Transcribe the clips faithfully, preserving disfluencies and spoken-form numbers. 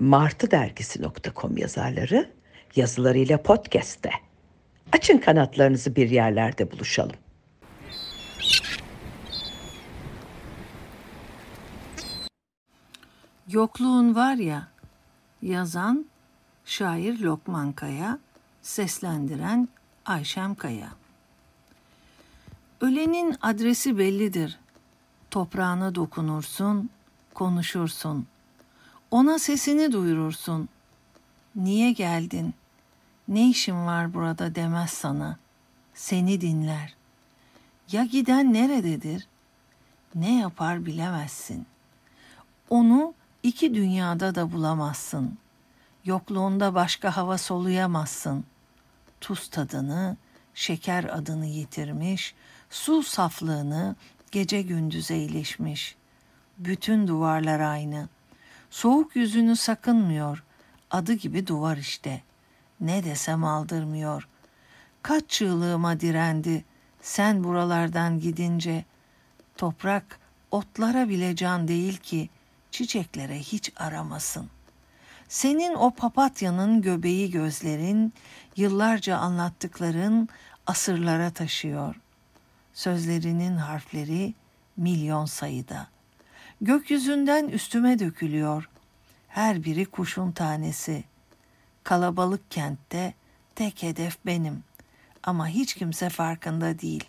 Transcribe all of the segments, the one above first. Martı dergisi nokta com yazarları yazılarıyla podcast'te. Açın kanatlarınızı, bir yerlerde buluşalım. Yokluğun Var Ya, yazan şair Lokman Kaya, seslendiren Ayşem Kaya. Ölenin adresi bellidir. Toprağına dokunursun, konuşursun. Ona sesini duyurursun. Niye geldin? Ne işin var burada demez sana. Seni dinler. Ya giden nerededir? Ne yapar bilemezsin. Onu iki dünyada da bulamazsın. Yokluğunda başka hava soluyamazsın. Tuz tadını, şeker adını yitirmiş, su saflığını gece gündüz eğleşmiş. Bütün duvarlar aynı. Soğuk yüzünü sakınmıyor. Adı gibi duvar işte. Ne desem aldırmıyor. Kaç çığlığıma direndi sen buralardan gidince. Toprak otlara bile can değil ki çiçeklere hiç aramasın. Senin o papatyanın göbeği gözlerin, yıllarca anlattıkların asırlara taşıyor. Sözlerinin harfleri milyon sayıda. Gökyüzünden üstüme dökülüyor. Her biri kuşun tanesi. Kalabalık kentte tek hedef benim. Ama hiç kimse farkında değil.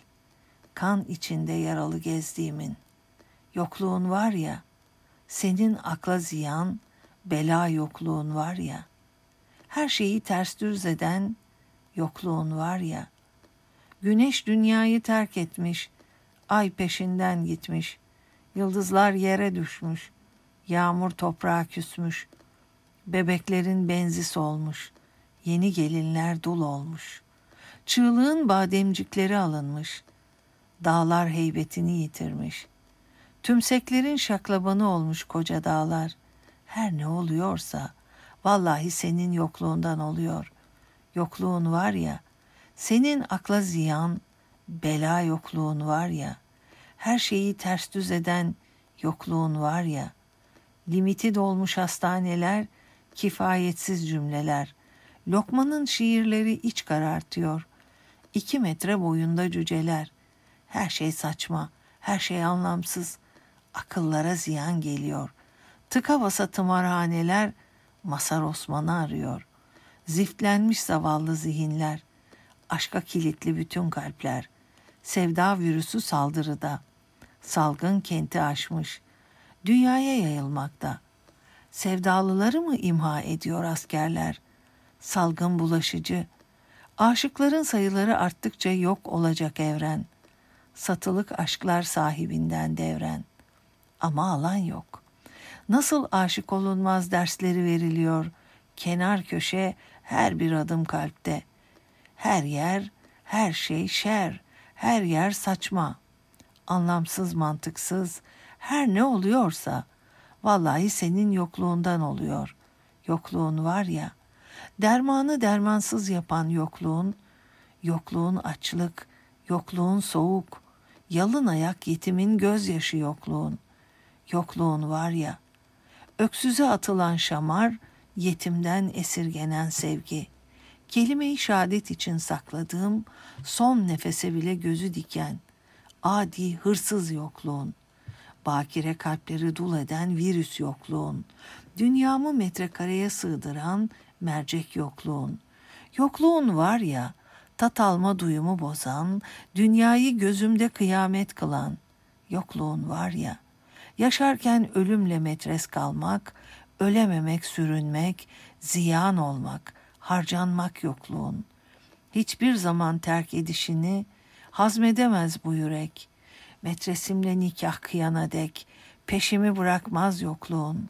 Kan içinde yaralı gezdiğimin. Yokluğun var ya, senin akla ziyan, bela yokluğun var ya. Her şeyi ters düz eden yokluğun var ya. Güneş dünyayı terk etmiş, ay peşinden gitmiş. Yıldızlar yere düşmüş, yağmur toprağa küsmüş, bebeklerin benzi solmuş, yeni gelinler dul olmuş, çığlığın bademcikleri alınmış, dağlar heybetini yitirmiş, tümseklerin şaklabanı olmuş koca dağlar, her ne oluyorsa vallahi senin yokluğundan oluyor. Yokluğun var ya, senin akla ziyan, bela yokluğun var ya. Her şeyi ters düz eden yokluğun var ya, limiti dolmuş hastaneler, kifayetsiz cümleler, Lokman'ın şiirleri iç karartıyor, iki metre boyunda cüceler, her şey saçma, her şey anlamsız, akıllara ziyan geliyor, tıka basa tımarhaneler, Masar Osman'ı arıyor, ziftlenmiş zavallı zihinler, aşka kilitli bütün kalpler, sevda virüsü saldırıda, salgın kenti aşmış, dünyaya yayılmakta. Sevdalıları mı imha ediyor askerler? Salgın bulaşıcı. Aşıkların sayıları arttıkça yok olacak evren. Satılık aşklar sahibinden devren. Ama alan yok. Nasıl aşık olunmaz dersleri veriliyor. Kenar köşe, her bir adım kalpte. Her yer, her şey şer. Her yer saçma, anlamsız, mantıksız, her ne oluyorsa vallahi senin yokluğundan oluyor. Yokluğun var ya, dermanı dermansız yapan yokluğun, yokluğun açlık, yokluğun soğuk, yalın ayak yetimin gözyaşı yokluğun, yokluğun var ya, öksüze atılan şamar, yetimden esirgenen sevgi. Kelime-i şehadet için sakladığım son nefese bile gözü diken, adi hırsız yokluğun, bakire kalpleri dul eden virüs yokluğun, dünyamı metrekareye sığdıran mercek yokluğun, yokluğun var ya, tat alma duyumu bozan, dünyayı gözümde kıyamet kılan, yokluğun var ya, yaşarken ölümle metres kalmak, ölememek, sürünmek, ziyan olmak, harcanmak yokluğun, hiçbir zaman terk edişini hazmedemez bu yürek, metresimle nikah kıyana dek peşimi bırakmaz yokluğun,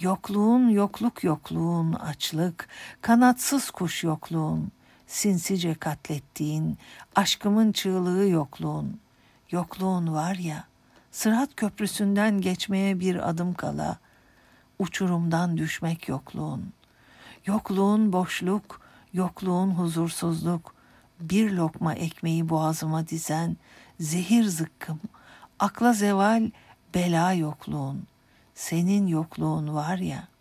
yokluğun, yokluk yokluğun, açlık, kanatsız kuş yokluğun, sinsice katlettiğin, aşkımın çığlığı yokluğun, yokluğun var ya, Sırat Köprüsü'nden geçmeye bir adım kala, uçurumdan düşmek yokluğun, yokluğun boşluk, yokluğun huzursuzluk, bir lokma ekmeği boğazıma dizen, zehir zıkkım, akla zeval, bela yokluğun, senin yokluğun var ya.